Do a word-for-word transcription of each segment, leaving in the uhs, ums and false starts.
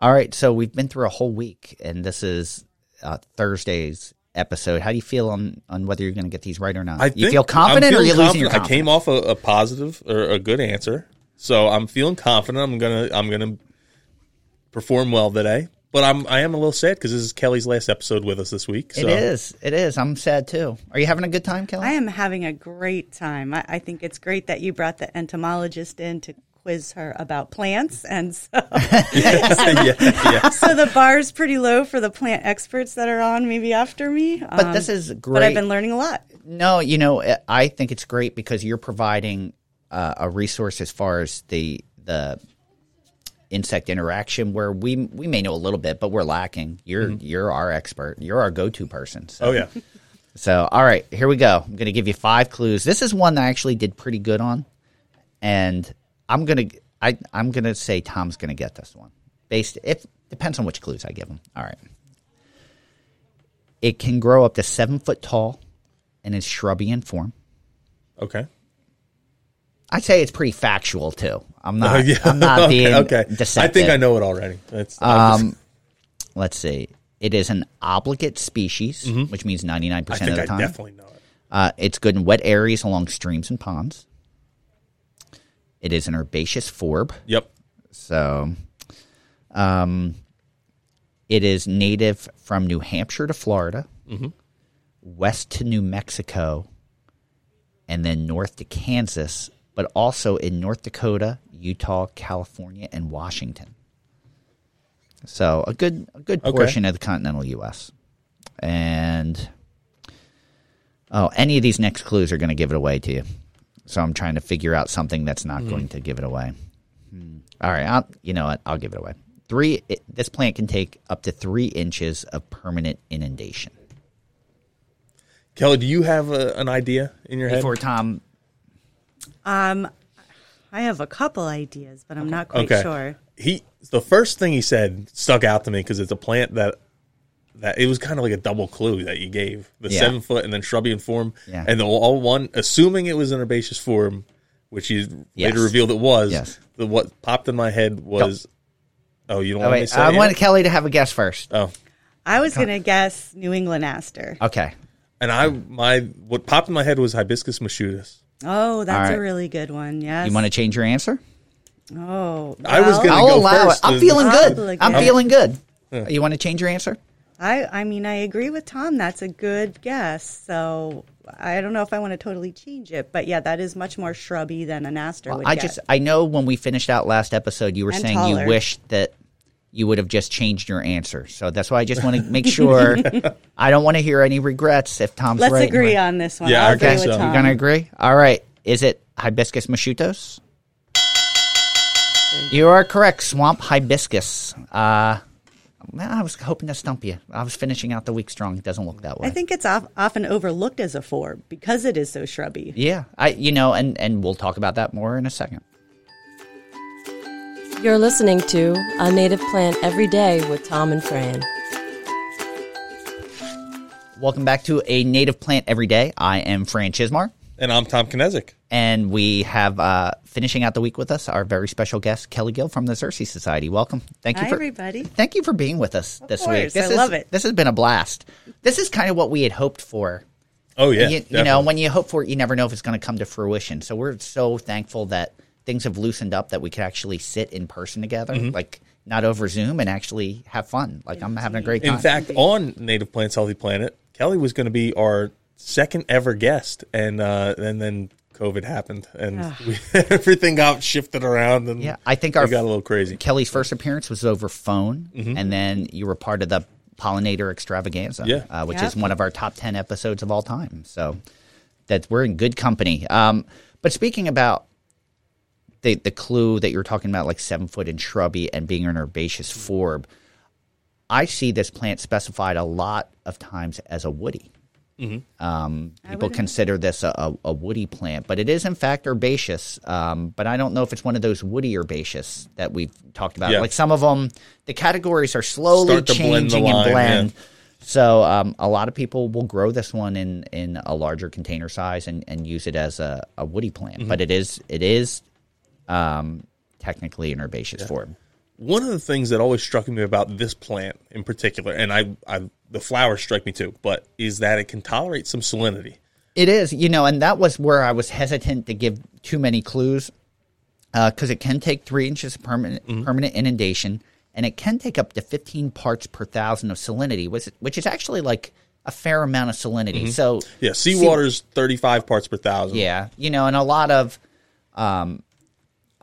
All right, so we've been through a whole week, and this is uh, Thursday's episode. How do you feel on, on whether you're going to get these right or not? I you feel confident or you're confident. losing your confidence? I came off a, a positive or a good answer, so I'm feeling confident. I'm gonna I'm gonna perform well today. But I'm I am a little sad because this is Kelly's last episode with us this week. So. It is. It is. I'm sad too. Are you having a good time, Kelly? I am having a great time. I, I think it's great that you brought the entomologist in to quiz her about plants, and so yeah, yeah. so the bar's pretty low for the plant experts that are on maybe after me. But um, this is great. But I've been learning a lot. No, you know, I think it's great because you're providing uh, a resource as far as the the. insect interaction, where we we may know a little bit, but we're lacking. You're mm-hmm. you're our expert. You're our go-to person. So. Oh, yeah. So, all right, here we go. I'm going to give you five clues. This is one that I actually did pretty good on, and I'm going to I I'm going to say Tom's going to get this one. Based if depends on which clues I give him. All right. It can grow up to seven foot tall and is shrubby in form. Okay. I'd say it's pretty factual too. I'm not. Oh, yeah. I'm not being okay, okay. deceptive. I think I know it already. It's, um, just... let's see. It is an obligate species, mm-hmm. which means ninety-nine percent of the I time. I definitely know it. Uh, it's good in wet areas along streams and ponds. It is an herbaceous forb. Yep. So, um, it is native from New Hampshire to Florida, mm-hmm. west to New Mexico, and then north to Kansas. But also in North Dakota, Utah, California, and Washington. So a good a good portion okay. of the continental U S. And oh, any of these next clues are going to give it away to you. So I'm trying to figure out something that's not mm. going to give it away. Mm. All right, I'll, you know what? I'll give it away. Three. It, this plant can take up to three inches of permanent inundation. Kelly, do you have a, an idea in your Before head? Before Tom... Um, I have a couple ideas, but I'm not quite okay. sure. He the first thing he said stuck out to me because it's a plant that that it was kind of like a double clue that you gave the yeah. seven foot and then shrubby in form yeah. and the all one assuming it was an herbaceous form, which you yes. later revealed it was. Yes. The what popped in my head was oh, oh you don't oh, want wait, me to say I it? wanted Kelly to have a guess first. Oh, I was going to guess New England aster. Okay, and I my what popped in my head was Hibiscus moscheutos. Oh, that's right. A really good one, yes. You want to change your answer? Oh. Well, I was going to go allow first. It. I'm feeling good. I'm feeling good. Yeah. You want to change your answer? I, I mean, I agree with Tom. That's a good guess. So I don't know if I want to totally change it. But, yeah, that is much more shrubby than an aster well, would I get. Just, I know when we finished out last episode, you were and saying taller. You wished that you would have just changed your answer. So that's why I just want to make sure. I don't want to hear any regrets if Tom's Let's right. Let's agree on this one. Yeah, I'll okay. agree with Tom. You're going to agree? All right. Is it Hibiscus moscheutos? You are correct. Swamp hibiscus. Uh, I was hoping to stump you. I was finishing out the week strong. It doesn't look that way. I think it's often overlooked as a forb because it is so shrubby. Yeah. I, you know, and, and we'll talk about that more in a second. You're listening to A Native Plant Every Day with Tom and Fran. Welcome back to A Native Plant Every Day. I am Fran Chismar. And I'm Tom Knezik. And we have, uh, finishing out the week with us, our very special guest, Kelly Gill from the Xerces Society. Welcome. Thank you Hi, for, everybody. Thank you for being with us of this course. week. This I is, love it. This has been a blast. This is kind of what we had hoped for. Oh, yeah. You, you know, when you hope for it, you never know if it's going to come to fruition. So we're so thankful that things have loosened up that we could actually sit in person together, mm-hmm. like not over Zoom, and actually have fun. Like I'm having a great time. In fact, on Native Plants Healthy Planet, Kelly was going to be our second ever guest, and uh, and then COVID happened, and yeah. we, everything got shifted around. And yeah, I think our got a little crazy. Kelly's first appearance was over phone, mm-hmm. and then you were part of the pollinator extravaganza, yeah. uh, which yep. is one of our top ten episodes of all time. So that we're in good company. Um, but speaking about The, the clue that you're talking about, like seven foot and shrubby and being an herbaceous forb, I see this plant specified a lot of times as a woody. Mm-hmm. Um, people consider this a, a woody plant, but it is in fact herbaceous. Um, but I don't know if it's one of those woody herbaceous that we've talked about. Yeah. Like some of them, the categories are slowly changing blend and blend. Yeah. So um, a lot of people will grow this one in, in a larger container size and, and use it as a, a woody plant. Mm-hmm. But it is it is. Um, technically an herbaceous yeah. form. One of the things that always struck me about this plant in particular, and I, I the flowers strike me too, but is that it can tolerate some salinity. It is, you know, and that was where I was hesitant to give too many clues because uh, it can take three inches of permanent, mm-hmm. permanent inundation, and it can take up to fifteen parts per thousand of salinity, which, which is actually like a fair amount of salinity. Mm-hmm. So yeah, seawater is thirty-five parts per thousand. Yeah, you know, and a lot of um,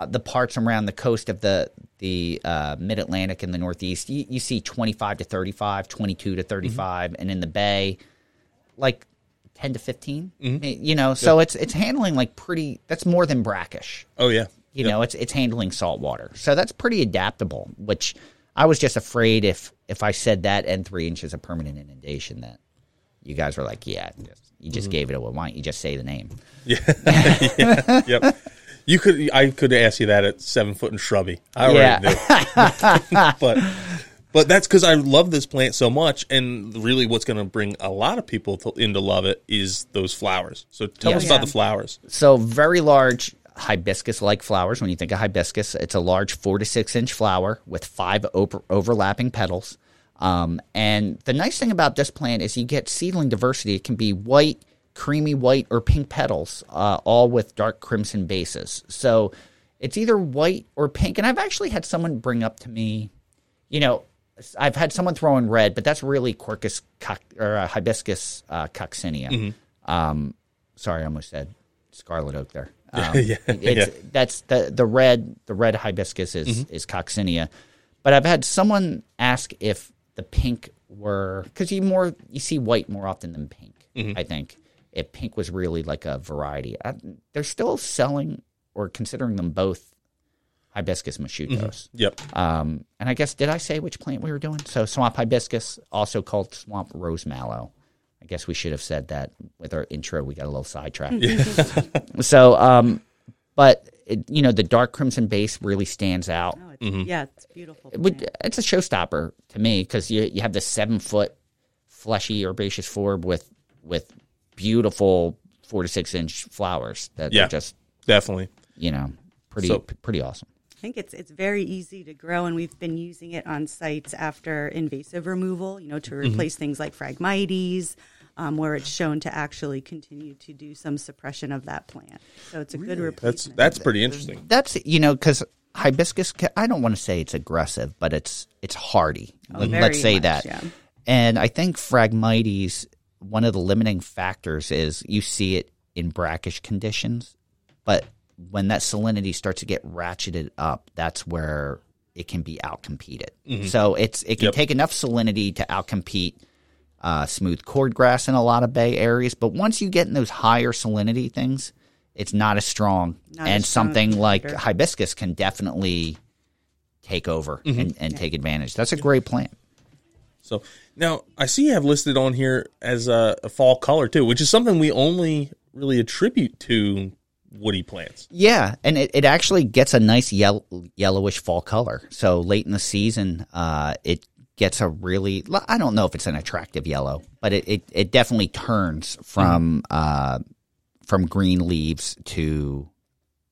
the parts around the coast of the – the uh, mid-Atlantic and the Northeast, you, you see twenty-five to thirty-five, twenty-two to thirty-five, mm-hmm. and in the Bay, like ten to fifteen. Mm-hmm. You know, so yeah. it's it's handling like pretty. That's more than brackish. Oh yeah, you yeah. know, it's it's handling salt water, so that's pretty adaptable. Which I was just afraid if if I said that and three inches of permanent inundation that you guys were like, yeah, you just mm-hmm. gave it away. Why don't you just say the name? Yeah. yeah. Yep. You could, I could ask you that at seven foot and shrubby. I already yeah. knew, but but that's because I love this plant so much, and really, what's going to bring a lot of people to, in to love it is those flowers. So tell yeah. us about yeah. the flowers. So very large hibiscus-like flowers. When you think of hibiscus, it's a large four to six inch flower with five over, overlapping petals. Um, and the nice thing about this plant is you get seedling diversity. It can be white, creamy white, or pink petals, uh, all with dark crimson bases. So it's either white or pink. And I've actually had someone bring up to me, you know, I've had someone throw in red, but that's really Quercus co- or uh, hibiscus uh, coccinea. Mm-hmm. Um, sorry, I almost said scarlet oak there. Um, yeah, it's, yeah. That's the the red. The red hibiscus is mm-hmm. is coccinea. But I've had someone ask if the pink were, because you more you see white more often than pink. Mm-hmm. I think. If pink was really like a variety. I, they're still selling or considering them both hibiscus moscheutos. Mm-hmm. Yep. Um, and I guess, did I say which plant we were doing? So swamp hibiscus, also called swamp rose mallow. I guess we should have said that with our intro. We got a little sidetracked. Yeah. so, um, but, it, you know, the dark crimson base really stands out. Oh, it's, mm-hmm. Yeah, it's beautiful. It would, it's a showstopper to me because you, you have this seven-foot fleshy herbaceous forb with with – beautiful four to six inch flowers that yeah, are just definitely, you know, pretty so, p- pretty awesome. I think it's it's very easy to grow, and we've been using it on sites after invasive removal, you know, to replace mm-hmm. things like Phragmites, um, where it's shown to actually continue to do some suppression of that plant. So it's a really? good replacement. That's that's pretty interesting. That's, you know, because hibiscus, I don't want to say it's aggressive, but it's it's hardy. Oh, Let, let's say much, that. Yeah. And I think Phragmites, one of the limiting factors is you see it in brackish conditions, but when that salinity starts to get ratcheted up, that's where it can be outcompeted. Mm-hmm. So it's it can yep. take enough salinity to outcompete uh, smooth cordgrass in a lot of bay areas, but once you get in those higher salinity things, it's not as strong. Not and as strong something like better. Hibiscus can definitely take over mm-hmm. and, and yeah. take advantage. That's a great plant. So now I see you have listed on here as a, a fall color too, which is something we only really attribute to woody plants. Yeah, and it, it actually gets a nice yellow, yellowish fall color. So late in the season, uh, it gets a really – I don't know if it's an attractive yellow, but it, it, it definitely turns from mm-hmm. uh, from green leaves to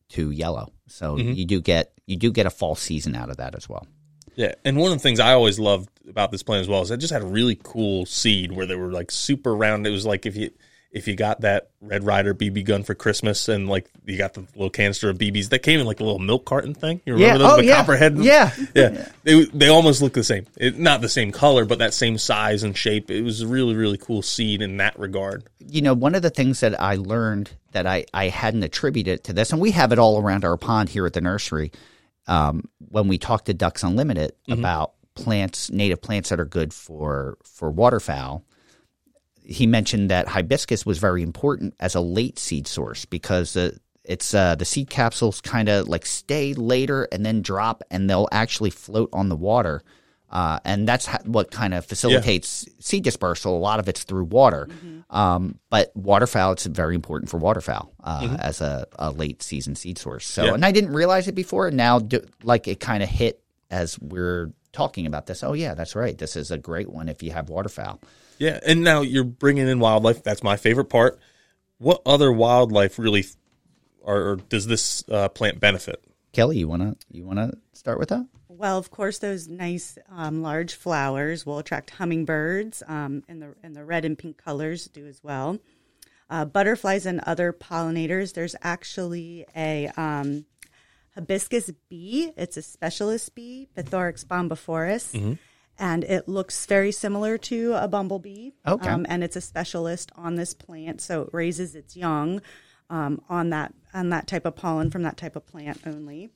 to yellow. So mm-hmm. you do get you do get a fall season out of that as well. Yeah, and one of the things I always loved about this plant as well is it just had a really cool seed where they were like super round. It was like if you if you got that Red Ryder B B gun for Christmas and like you got the little canister of B Bs that came in like a little milk carton thing. You remember yeah. those? Oh, the yeah. copperhead? Yeah. Yeah. They they almost look the same. It, not the same color, but that same size and shape. It was a really, really cool seed in that regard. You know, one of the things that I learned that I, I hadn't attributed to this, and we have it all around our pond here at the nursery, Um, when we talk to Ducks Unlimited mm-hmm. about plants, native plants that are good for, for waterfowl, he mentioned that hibiscus was very important as a late seed source because uh, it's uh, the seed capsules kind of like stay later and then drop and they'll actually float on the water. Uh, and that's ha- what kind of facilitates yeah. seed dispersal. A lot of it's through water. Mm-hmm. Um, but waterfowl, it's very important for waterfowl uh, mm-hmm. as a, a late season seed source. So, yeah. And I didn't realize it before. And now, do, like, it kind of hit as we're talking about this. Oh, yeah, that's right. This is a great one if you have waterfowl. Yeah. And now you're bringing in wildlife. That's my favorite part. What other wildlife really are, or does this uh, plant benefit? Kelly, you want to you want to start with that? Well, of course, those nice um, large flowers will attract hummingbirds, um, and the and the red and pink colors do as well. Uh, butterflies and other pollinators. There's actually a um, hibiscus bee. It's a specialist bee, Pithorix bombiforis, mm-hmm. and it looks very similar to a bumblebee. Okay, um, and it's a specialist on this plant, so it raises its young um, on that on that type of pollen from that type of plant only.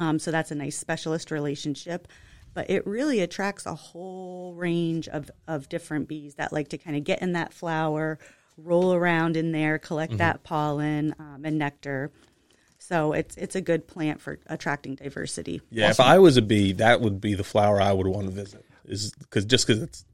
Um, so that's a nice specialist relationship, but it really attracts a whole range of, of different bees that like to kind of get in that flower, roll around in there, collect mm-hmm. that pollen um, and nectar. So it's it's a good plant for attracting diversity. Yeah, awesome. If I was a bee, that would be the flower I would want to visit. Is because just because it's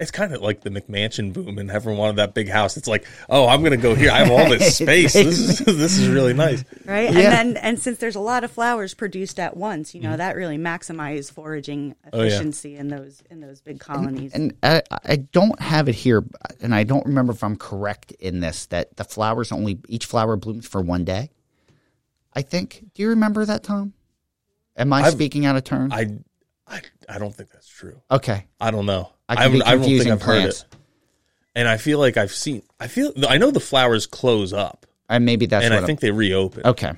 it's kind of like the McMansion boom and everyone wanted that big house. It's like, oh, I'm going to go here. I have all this space. This is this is really nice. Right. Yeah. And then, and since there's a lot of flowers produced at once, you know, mm-hmm. that really maximizes foraging efficiency oh, yeah. in those in those big colonies. And, and I, I don't have it here, and I don't remember if I'm correct in this, that the flowers only, each flower blooms for one day, I think. Do you remember that, Tom? Am I I've, speaking out of turn? I, I, I don't think that's true. Okay. I don't know. I, I don't think I've plants. heard it, and I feel like I've seen. I feel I know the flowers close up, and maybe that's. And what I I'm, think they reopen. Okay,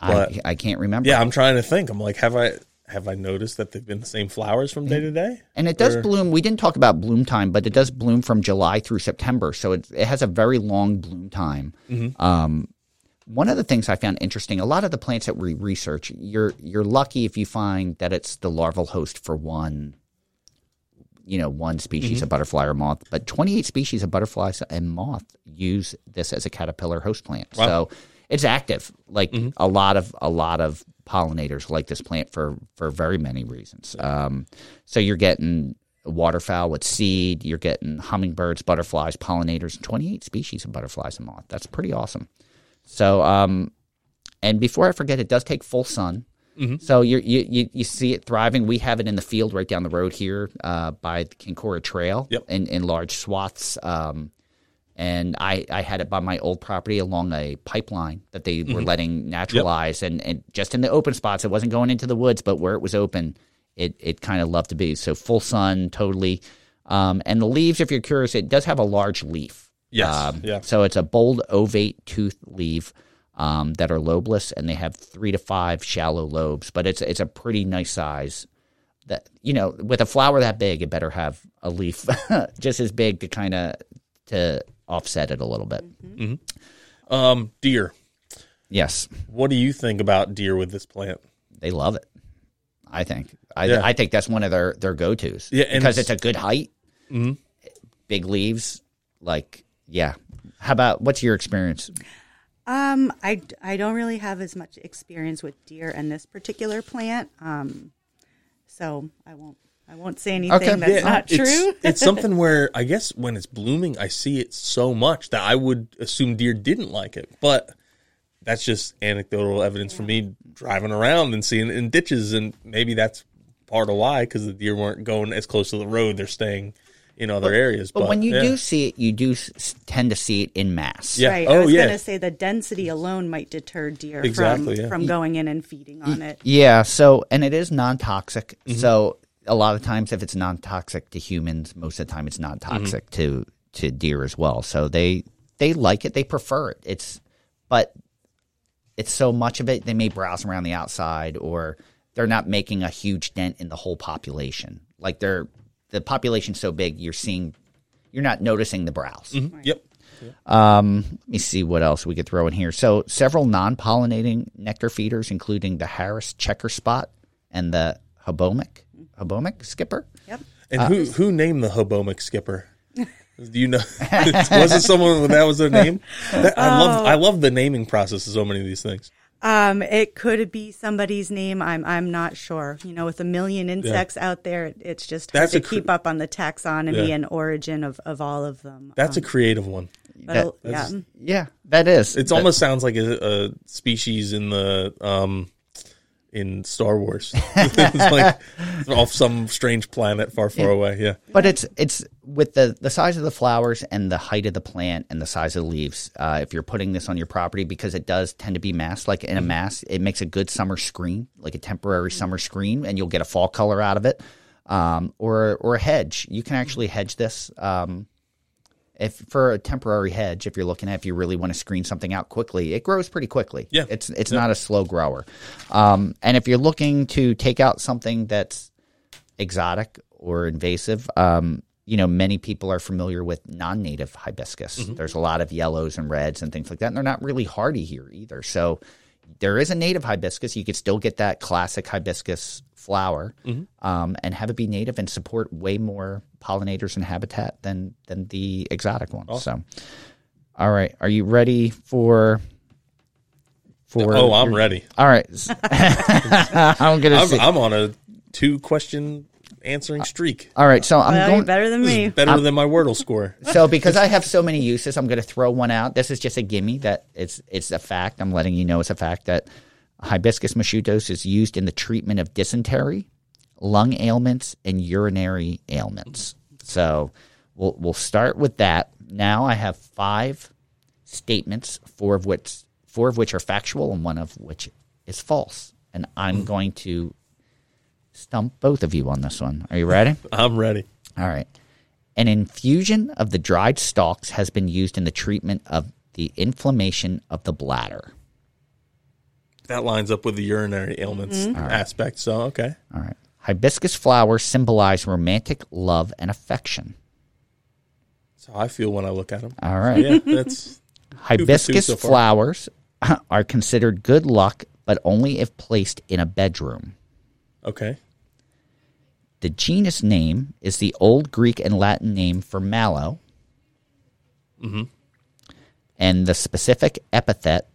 but, I I can't remember. Yeah, I'm trying to think. I'm like, have I have I noticed that they've been the same flowers from day to day? And it does or? bloom. We didn't talk about bloom time, but it does bloom from July through September, so it it has a very long bloom time. Mm-hmm. Um, one of the things I found interesting: a lot of the plants that we research, you're you're lucky if you find that it's the larval host for one. you know, one species mm-hmm. of butterfly or moth, but twenty-eight species of butterflies and moth use this as a caterpillar host plant. Wow. So it's active. Like mm-hmm. a lot of a lot of pollinators like this plant for, for very many reasons. Um, so you're getting waterfowl with seed, you're getting hummingbirds, butterflies, pollinators, twenty-eight species of butterflies and moth. That's pretty awesome. So um, and before I forget, it does take full sun. Mm-hmm. So you you you see it thriving. We have it in the field right down the road here uh, by the Kinkora Trail yep. in, in large swaths. Um, and I, I had it by my old property along a pipeline that they mm-hmm. were letting naturalize. Yep. And, and just in the open spots, it wasn't going into the woods, but where it was open, it, it kind of loved to be. So full sun, totally. Um, and the leaves, if you're curious, it does have a large leaf. Yes. Um, yeah. So it's a bold ovate tooth leaf. Um, that are lobeless, and they have three to five shallow lobes. But it's it's a pretty nice size. That you know, with a flower that big, it better have a leaf just as big to kind of to offset it a little bit. Mm-hmm. Um, deer. Yes. What do you think about deer with this plant? They love it. I think. I yeah. I think that's one of their their go tos. Yeah, and because it's, it's a good height, mm-hmm. big leaves. Like yeah. How about what's your experience? Um, I, I don't really have as much experience with deer and this particular plant, um, so I won't I won't say anything okay. that's yeah, not it's, true. It's something where I guess when it's blooming, I see it so much that I would assume deer didn't like it, but that's just anecdotal evidence yeah. for me driving around and seeing it in ditches, and maybe that's part of why because the deer weren't going as close to the road; they're staying. In other but, areas, but, but when you yeah. do see it, you do s- tend to see it in mass. Yeah. Right. Oh, I was yeah. going to say the density alone might deter deer exactly, from, yeah. from going in and feeding on y- it. Yeah. So, and it is non-toxic. Mm-hmm. So, a lot of times, if it's non-toxic to humans, most of the time it's non-toxic mm-hmm. to to deer as well. So they they like it. They prefer it. It's but it's so much of it they may browse around the outside, or they're not making a huge dent in the whole population. Like they're. The population's so big, you're seeing, you're not noticing the browse. Mm-hmm. Right. Yep. Um, let me see what else we could throw in here. So several non-pollinating nectar feeders, including the Harris Checker spot and the Hobomok, Hobomok skipper. Yep. And uh, who who named the Hobomok skipper? Do you know? Was it someone that was their name? That, I oh. love I love the naming process of so many of these things. Um, it could be somebody's name. I'm I'm not sure. You know, with a million insects yeah. out there, it's just hard to cre- keep up on the taxonomy yeah. and origin of, of all of them. That's um, a creative one. That, yeah, yeah, that is. It almost sounds like a, a species in the um in Star Wars. It's like off some strange planet far, far yeah. away. Yeah, but it's it's with the, the size of the flowers and the height of the plant and the size of the leaves, uh, if you're putting this on your property, because it does tend to be massed, like in a mass, it makes a good summer screen, like a temporary summer screen, and you'll get a fall color out of it. Um, or or a hedge. You can actually hedge this um, if for a temporary hedge. If you're looking at, if you really want to screen something out quickly, it grows pretty quickly. Yeah, it's it's yeah. not a slow grower. Um, and if you're looking to take out something that's exotic or invasive, um, you know, many people are familiar with non-native hibiscus. Mm-hmm. There's a lot of yellows and reds and things like that, and they're not really hardy here either. So there is a native hibiscus. You could still get that classic hibiscus flower, mm-hmm. um, and have it be native and support way more pollinators and habitat than than the exotic ones. Awesome. So, all right, are you ready for? For oh, your, I'm ready. All right, I'm gonna. I'm, I'm on a two-question answering streak. All right, so I'm well, going you're better than me. Better I'm, than my Wordle score. So, because I have so many uses, I'm going to throw one out. This is just a gimme that it's it's a fact. I'm letting you know it's a fact that Hibiscus moscheutos is used in the treatment of dysentery, lung ailments, and urinary ailments. So we'll we'll start with that. Now I have five statements, four of which four of which are factual and one of which is false. And I'm going to stump both of you on this one. Are you ready? I'm ready. All right. An infusion of the dried stalks has been used in the treatment of the inflammation of the bladder. That lines up with the urinary ailments mm-hmm. aspect, so okay. All right. Hibiscus flowers symbolize romantic love and affection. That's how I feel when I look at them. All right. Yeah, that's Hibiscus so flowers are considered good luck, but only if placed in a bedroom. Okay. The genus name is the old Greek and Latin name for mallow. Mm-hmm. And the specific epithet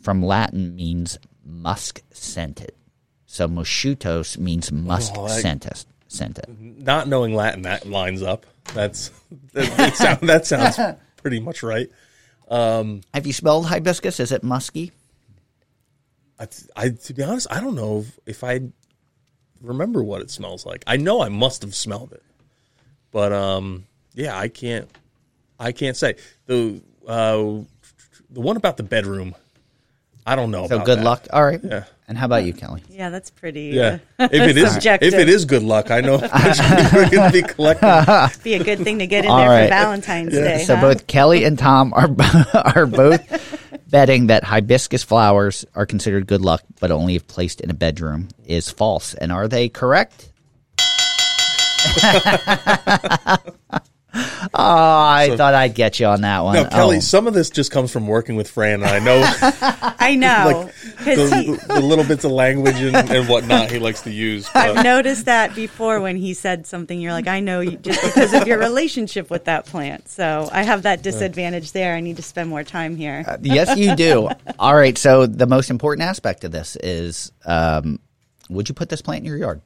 from Latin means musk-scented. So moscheutos means musk-scented. Oh, not knowing Latin, that lines up. That's that, that, sound, that sounds pretty much right. Um, Have you smelled hibiscus? Is it musky? I, I, to be honest, I don't know if, if I remember what it smells like. I know I must have smelled it. But, um, yeah, I can't I can't say. The, uh, the one about the bedroom, I don't know. So about good that. luck. All right. Yeah. And how about you, Kelly? Yeah, that's pretty. Yeah. Uh, if it is, subjective. If it is good luck, I know we're going to be collecting. It'd be a good thing to get in All there right. for Valentine's yeah. Day. So huh? both Kelly and Tom are are both betting that hibiscus flowers are considered good luck, but only if placed in a bedroom is false. And are they correct? Oh, I so, thought I'd get you on that one. No, Kelly, oh. some of this just comes from working with Fran, and I know. I know. Like, the, the little bits of language and, and whatnot he likes to use. But I've noticed that before when he said something, you're like, I know you, just because of your relationship with that plant. So I have that disadvantage there. I need to spend more time here. Uh, yes, you do. All right, so the most important aspect of this is, um, would you put this plant in your yard?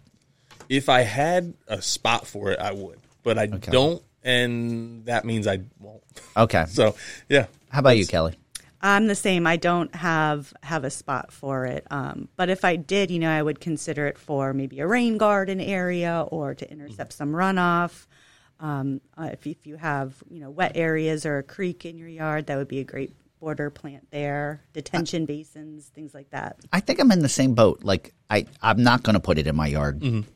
If I had a spot for it, I would. But I okay. don't. And that means I won't. Okay. So, yeah. How about you, Kelly? I'm the same. I don't have have a spot for it. Um, but if I did, you know, I would consider it for maybe a rain garden area or to intercept some runoff. Um, uh, if, if you have, you know, wet areas or a creek in your yard, that would be a great border plant there, detention basins, things like that. I think I'm in the same boat. Like, I, I'm not going to put it in my yard. Mm-hmm.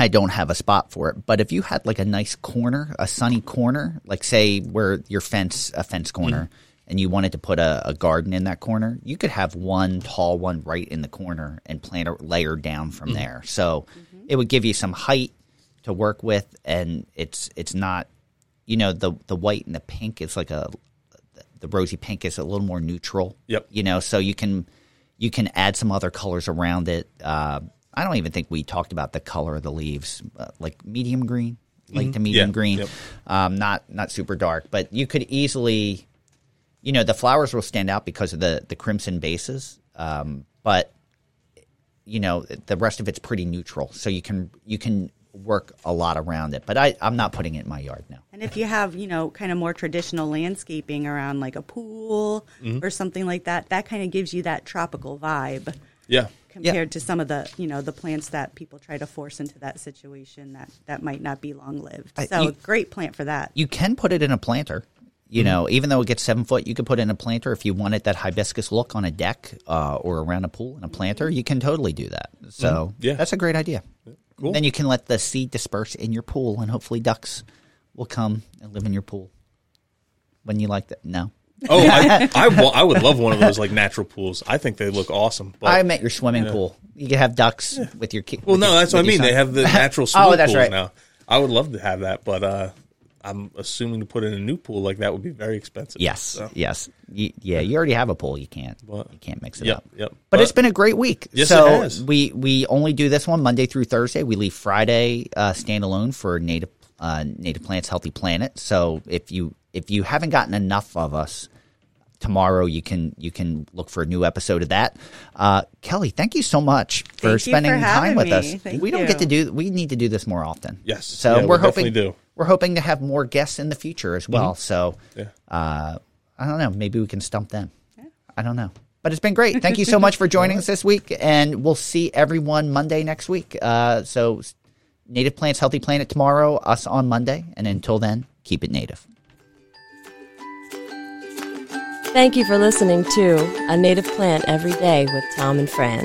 I don't have a spot for it, but if you had like a nice corner, a sunny corner, like say where your fence, a fence corner, mm-hmm. and you wanted to put a, a garden in that corner, you could have one tall one right in the corner and plant a layer down from mm-hmm. there. So mm-hmm. it would give you some height to work with, and it's it's not, you know, the the white and the pink is like a, the rosy pink is a little more neutral. Yep. You know, so you can you can add some other colors around it. Uh, I don't even think we talked about the color of the leaves, uh, like medium green, like mm-hmm. to medium yeah. green, yep. um, not not super dark. But you could easily, you know, the flowers will stand out because of the, the crimson bases. Um, but, you know, the rest of it's pretty neutral. So you can you can work a lot around it. But I, I'm not putting it in my yard now. And if you have, you know, kind of more traditional landscaping around like a pool mm-hmm. or something like that, that kind of gives you that tropical vibe. Yeah. Compared yeah. to some of the, you know, the plants that people try to force into that situation that, that might not be long lived. So uh, you, great plant for that. You can put it in a planter. You know, mm-hmm. even though it gets seven foot, you could put it in a planter if you wanted that hibiscus look on a deck uh, or around a pool in a planter. You can totally do that. So mm-hmm. yeah. that's a great idea. Cool. Then you can let the seed disperse in your pool, and hopefully ducks will come and live in your pool when you like that. No. Oh, I, I, I would love one of those, like, natural pools. I think they look awesome. But, I meant your swimming you know. pool. You can have ducks yeah. with your kids. Well, no, your, that's what I mean. Son. They have the natural swimming oh, that's pools right. now. I would love to have that, but uh, I'm assuming to put in a new pool like that would be very expensive. Yes, so. yes. You, yeah, you already have a pool. You can't but, you can't mix it yep, up. Yep. But, but it's been a great week. Yes, so it has. We, we only do this one Monday through Thursday. We leave Friday uh, standalone for Native uh, Native Plants Healthy Planet. So if you – If you haven't gotten enough of us, tomorrow you can you can look for a new episode of that. Uh, Kelly, thank you so much for spending time with us. We don't get to do we need to do this more often. Yes. So we're hoping we're hoping to have more guests in the future as well. Mm-hmm. So yeah. uh, I don't know, maybe we can stump them. Yeah. I don't know. But it's been great. Thank you so much for joining us this week, and we'll see everyone Monday next week. Uh, so Native Plants Healthy Planet tomorrow, us on Monday, and until then, keep it native. Thank you for listening to A Native Plant Every Day with Tom and Fran.